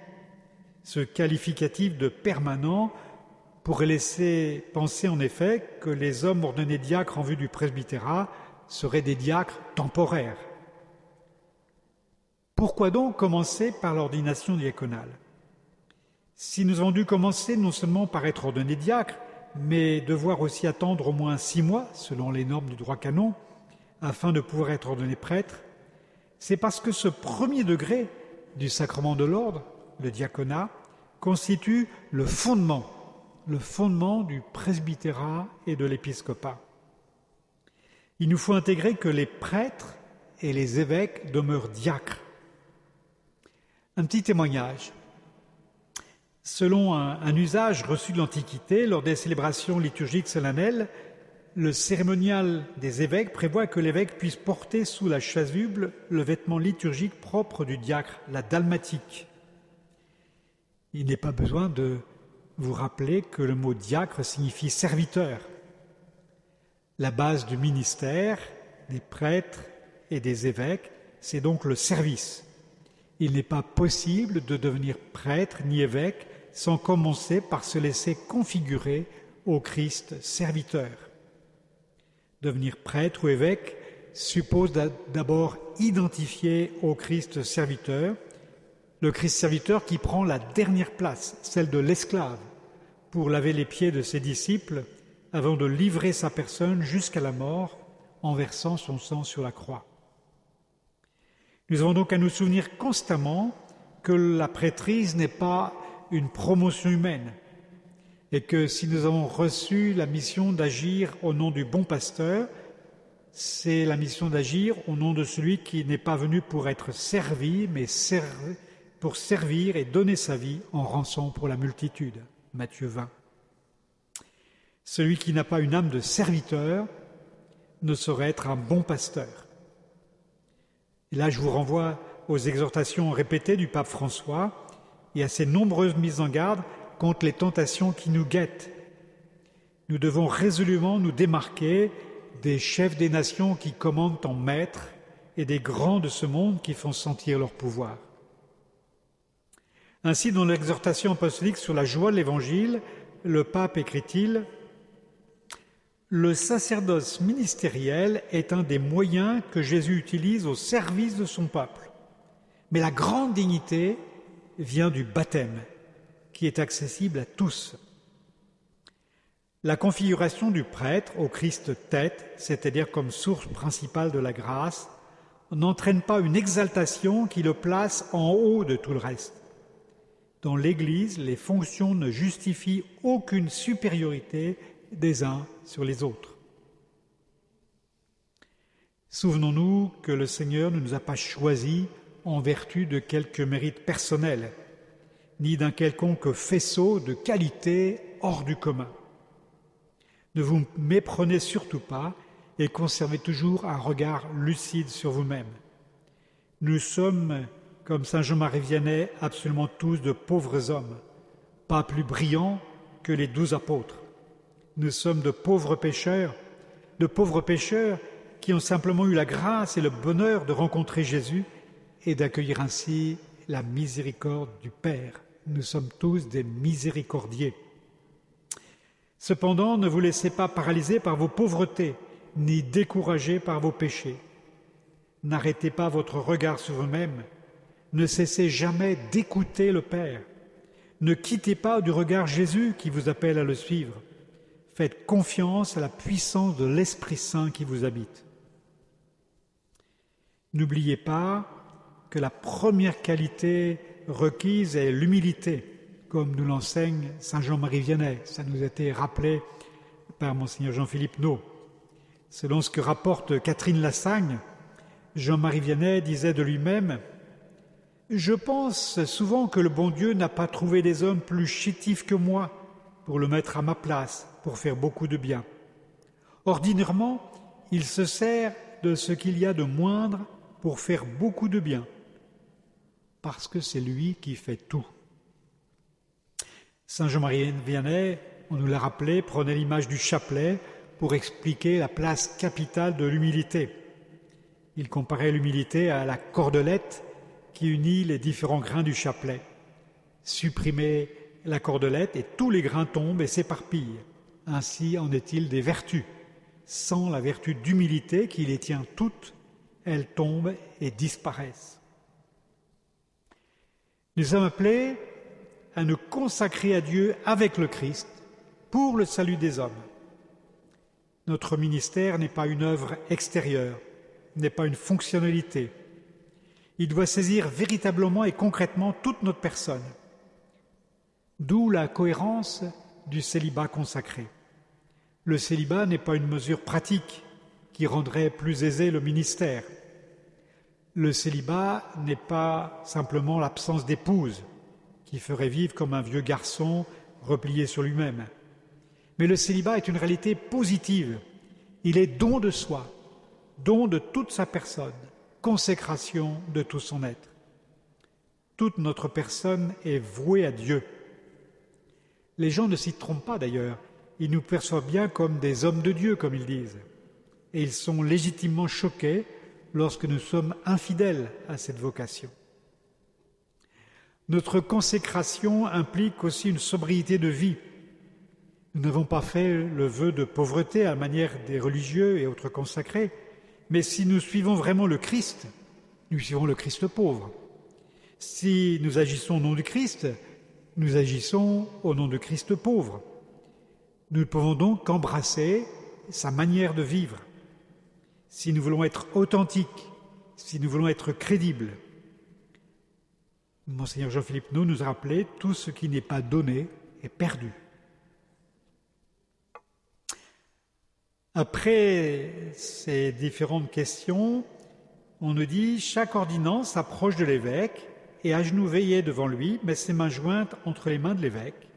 Ce qualificatif de permanent pourrait laisser penser en effet que les hommes ordonnés diacres en vue du presbytérat seraient des diacres temporaires. Pourquoi donc commencer par l'ordination diaconale? Si nous avons dû commencer non seulement par être ordonnés diacres, mais devoir aussi attendre au moins six mois, selon les normes du droit canon, afin de pouvoir être ordonné prêtre, c'est parce que ce premier degré du sacrement de l'ordre, le diaconat, constitue le fondement, le fondement du presbytérat et de l'épiscopat. Il nous faut intégrer que les prêtres et les évêques demeurent diacres. Un petit témoignage. Selon un, un usage reçu de l'Antiquité, lors des célébrations liturgiques solennelles, le cérémonial des évêques prévoit que l'évêque puisse porter sous la chasuble le vêtement liturgique propre du diacre, la dalmatique. Il n'est pas besoin de vous rappeler que le mot diacre signifie serviteur. La base du ministère des prêtres et des évêques, c'est donc le service. Il n'est pas possible de devenir prêtre ni évêque sans commencer par se laisser configurer au Christ serviteur. Devenir prêtre ou évêque suppose d'abord identifier au Christ serviteur, le Christ serviteur qui prend la dernière place, celle de l'esclave, pour laver les pieds de ses disciples avant de livrer sa personne jusqu'à la mort en versant son sang sur la croix. Nous avons donc à nous souvenir constamment que la prêtrise n'est pas une promotion humaine et que si nous avons reçu la mission d'agir au nom du bon pasteur, c'est la mission d'agir au nom de celui qui n'est pas venu pour être servi, mais ser- pour servir et donner sa vie en rançon pour la multitude. Matthieu vingt. Celui qui n'a pas une âme de serviteur ne saurait être un bon pasteur. Là, je vous renvoie aux exhortations répétées du pape François et à ses nombreuses mises en garde contre les tentations qui nous guettent. Nous devons résolument nous démarquer des chefs des nations qui commandent en maîtres et des grands de ce monde qui font sentir leur pouvoir. Ainsi, dans l'exhortation apostolique sur la joie de l'Évangile, le pape écrit-il: le sacerdoce ministériel est un des moyens que Jésus utilise au service de son peuple. Mais la grande dignité vient du baptême, qui est accessible à tous. La configuration du prêtre au Christ tête, c'est-à-dire comme source principale de la grâce, n'entraîne pas une exaltation qui le place en haut de tout le reste. Dans l'Église, les fonctions ne justifient aucune supériorité des uns sur les autres. Souvenons-nous que le Seigneur ne nous a pas choisis en vertu de quelque mérite personnel, ni d'un quelconque faisceau de qualité hors du commun. Ne vous méprenez surtout pas et conservez toujours un regard lucide sur vous-même. Nous sommes, comme saint Jean-Marie Vianney, absolument tous de pauvres hommes, pas plus brillants que les douze apôtres. Nous sommes de pauvres pécheurs, de pauvres pécheurs qui ont simplement eu la grâce et le bonheur de rencontrer Jésus et d'accueillir ainsi la miséricorde du Père. Nous sommes tous des miséricordiers. Cependant, ne vous laissez pas paralyser par vos pauvretés, ni décourager par vos péchés. N'arrêtez pas votre regard sur vous-même. Ne cessez jamais d'écouter le Père. Ne quittez pas du regard Jésus qui vous appelle à le suivre. Faites confiance à la puissance de l'Esprit Saint qui vous habite. N'oubliez pas que la première qualité requise est l'humilité, comme nous l'enseigne Saint Jean-Marie Vianney. Ça nous a été rappelé par Monseigneur Jean-Philippe Naud. Selon ce que rapporte Catherine Lassagne, Jean-Marie Vianney disait de lui-même « Je pense souvent que le bon Dieu n'a pas trouvé des hommes plus chétifs que moi pour le mettre à ma place, pour faire beaucoup de bien. Ordinairement, il se sert de ce qu'il y a de moindre pour faire beaucoup de bien, parce que c'est lui qui fait tout. » Saint Jean-Marie Vianney, on nous l'a rappelé, prenait l'image du chapelet pour expliquer la place capitale de l'humilité. Il comparait l'humilité à la cordelette qui unit les différents grains du chapelet. Supprimez la cordelette et tous les grains tombent et s'éparpillent. Ainsi en est-il des vertus. Sans la vertu d'humilité qui les tient toutes, elles tombent et disparaissent. Nous sommes appelés à nous consacrer à Dieu avec le Christ pour le salut des hommes. Notre ministère n'est pas une œuvre extérieure, n'est pas une fonctionnalité. Il doit saisir véritablement et concrètement toute notre personne. D'où la cohérence du célibat consacré. Le célibat n'est pas une mesure pratique qui rendrait plus aisé le ministère. Le célibat n'est pas simplement l'absence d'épouse, qui ferait vivre comme un vieux garçon replié sur lui-même. Mais le célibat est une réalité positive. Il est don de soi, don de toute sa personne, consécration de tout son être. Toute notre personne est vouée à Dieu. Les gens ne s'y trompent pas d'ailleurs. Ils nous perçoivent bien comme des hommes de Dieu, comme ils disent. Et ils sont légitimement choqués lorsque nous sommes infidèles à cette vocation. Notre consécration implique aussi une sobriété de vie. Nous n'avons pas fait le vœu de pauvreté à la manière des religieux et autres consacrés, mais si nous suivons vraiment le Christ, nous suivons le Christ pauvre. Si nous agissons au nom du Christ, nous agissons au nom du Christ pauvre. Nous ne pouvons donc qu'embrasser sa manière de vivre. Si nous voulons être authentiques, si nous voulons être crédibles, Monseigneur Jean-Philippe Naud nous a rappelé « Tout ce qui n'est pas donné est perdu ». Après ces différentes questions, on nous dit « Chaque ordinand s'approche de l'évêque et agenouillé devant lui, met ses mains jointes entre les mains de l'évêque.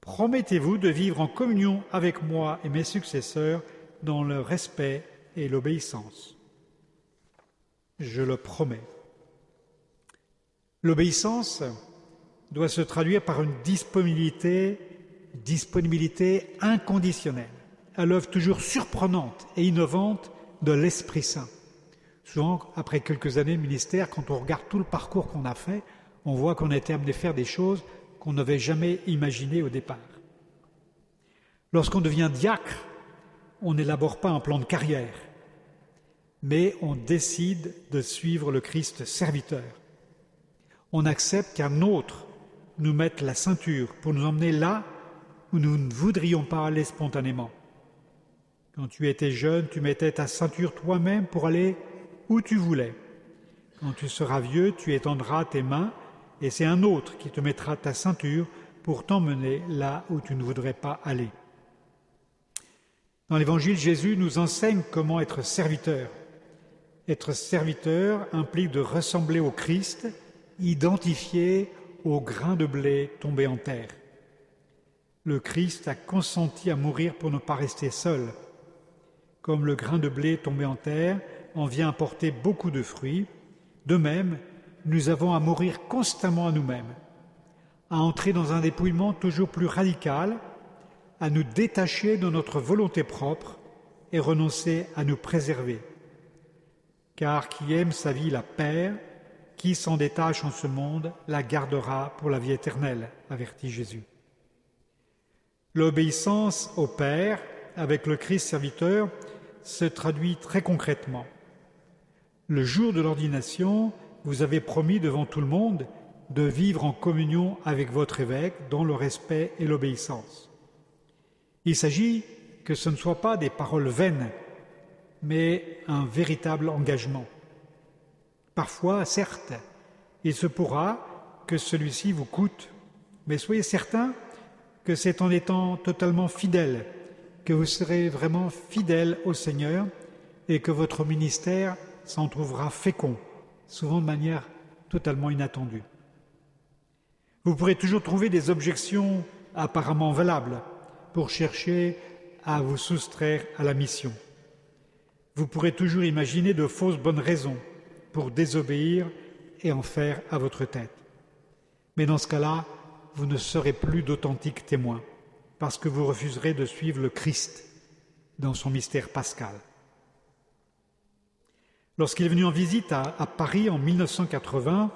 Promettez-vous de vivre en communion avec moi et mes successeurs dans le respect et l'obéissance. Je le promets. » L'obéissance doit se traduire par une disponibilité, disponibilité inconditionnelle, à l'œuvre toujours surprenante et innovante de l'Esprit Saint. Souvent, après quelques années de ministère, quand on regarde tout le parcours qu'on a fait, on voit qu'on a été amené à faire des choses qu'on n'avait jamais imaginées au départ. Lorsqu'on devient diacre, on n'élabore pas un plan de carrière, mais on décide de suivre le Christ serviteur. On accepte qu'un autre nous mette la ceinture pour nous emmener là où nous ne voudrions pas aller spontanément. Quand tu étais jeune, tu mettais ta ceinture toi-même pour aller où tu voulais. Quand tu seras vieux, tu étendras tes mains et c'est un autre qui te mettra ta ceinture pour t'emmener là où tu ne voudrais pas aller. Dans l'Évangile, Jésus nous enseigne comment être serviteur. Être serviteur implique de ressembler au Christ, identifié au grain de blé tombé en terre. Le Christ a consenti à mourir pour ne pas rester seul. Comme le grain de blé tombé en terre en vient apporter beaucoup de fruits, de même, nous avons à mourir constamment à nous-mêmes, à entrer dans un dépouillement toujours plus radical, à nous détacher de notre volonté propre et renoncer à nous préserver. Car qui aime sa vie la perd, qui s'en détache en ce monde la gardera pour la vie éternelle, avertit Jésus. L'obéissance au Père, avec le Christ serviteur, se traduit très concrètement. Le jour de l'ordination, vous avez promis devant tout le monde de vivre en communion avec votre évêque dans le respect et l'obéissance. Il s'agit que ce ne soit pas des paroles vaines, mais un véritable engagement. Parfois, certes, il se pourra que celui-ci vous coûte, mais soyez certain que c'est en étant totalement fidèle que vous serez vraiment fidèle au Seigneur et que votre ministère s'en trouvera fécond, souvent de manière totalement inattendue. Vous pourrez toujours trouver des objections apparemment valables pour chercher à vous soustraire à la mission. Vous pourrez toujours imaginer de fausses bonnes raisons pour désobéir et en faire à votre tête. Mais dans ce cas-là, vous ne serez plus d'authentiques témoins, parce que vous refuserez de suivre le Christ dans son mystère pascal. Lorsqu'il est venu en visite à, à Paris en mille neuf cent quatre-vingts,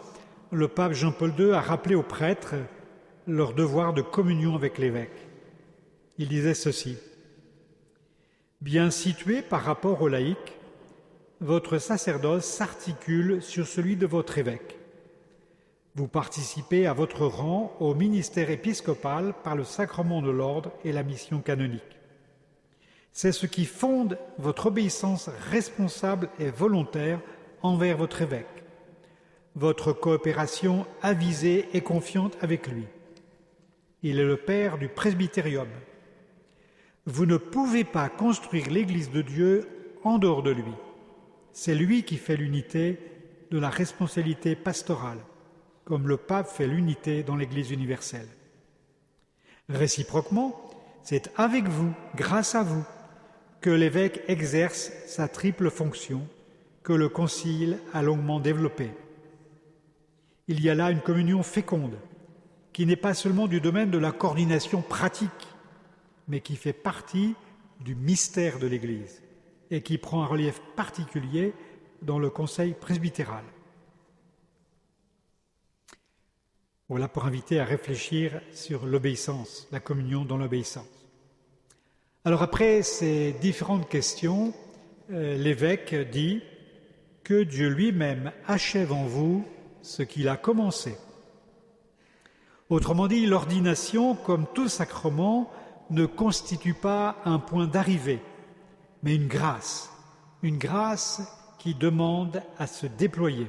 le pape Jean-Paul deux a rappelé aux prêtres leur devoir de communion avec l'évêque. Il disait ceci : « Bien situé par rapport aux laïcs, votre sacerdoce s'articule sur celui de votre évêque. Vous participez à votre rang au ministère épiscopal par le sacrement de l'ordre et la mission canonique. C'est ce qui fonde votre obéissance responsable et volontaire envers votre évêque, votre coopération avisée et confiante avec lui. Il est le père du presbytérium. Vous ne pouvez pas construire l'Église de Dieu en dehors de lui. C'est lui qui fait l'unité de la responsabilité pastorale, comme le pape fait l'unité dans l'Église universelle. Réciproquement, c'est avec vous, grâce à vous, que l'évêque exerce sa triple fonction que le Concile a longuement développée. Il y a là une communion féconde, qui n'est pas seulement du domaine de la coordination pratique, mais qui fait partie du mystère de l'Église et qui prend un relief particulier dans le Conseil presbytéral. » Voilà pour inviter à réfléchir sur l'obéissance, la communion dans l'obéissance. Alors après ces différentes questions, euh, l'évêque dit « Que Dieu lui-même achève en vous ce qu'il a commencé ». Autrement dit, l'ordination, comme tout sacrement, ne constitue pas un point d'arrivée, mais une grâce, une grâce qui demande à se déployer.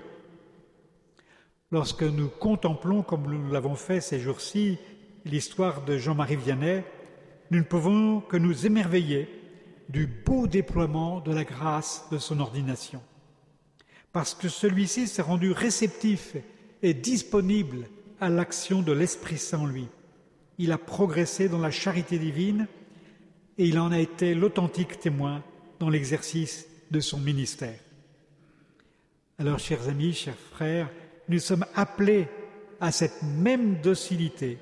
Lorsque nous contemplons, comme nous l'avons fait ces jours-ci, l'histoire de Jean-Marie Vianney, nous ne pouvons que nous émerveiller du beau déploiement de la grâce de son ordination. Parce que celui-ci s'est rendu réceptif et disponible à l'action de l'Esprit Saint en lui. Il a progressé dans la charité divine et il en a été l'authentique témoin dans l'exercice de son ministère. Alors, chers amis, chers frères, nous sommes appelés à cette même docilité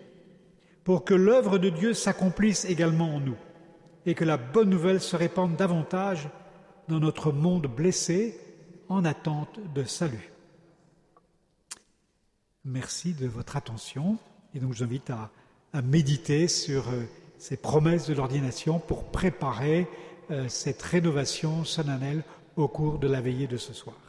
pour que l'œuvre de Dieu s'accomplisse également en nous et que la bonne nouvelle se répande davantage dans notre monde blessé en attente de salut. Merci de votre attention et donc je vous invite à, à méditer sur euh, ces promesses de l'ordination pour préparer euh, cette rénovation solennelle au cours de la veillée de ce soir.